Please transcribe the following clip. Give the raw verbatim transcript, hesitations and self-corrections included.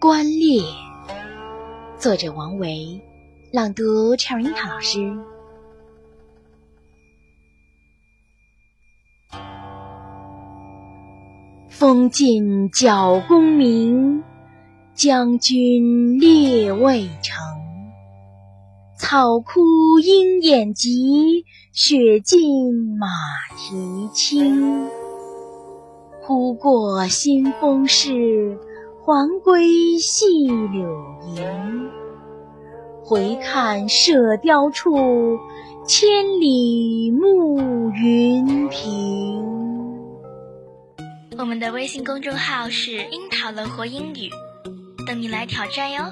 观猎，作者王维，朗读 Cherrying Houses 老师。风尽剿功名，将军猎渭城。草枯鹰眼疾，雪尽马蹄轻。忽过新丰市，还归细柳营。回看射雕处，千里暮云平。我们的微信公众号是樱桃乐活英语，等你来挑战哟。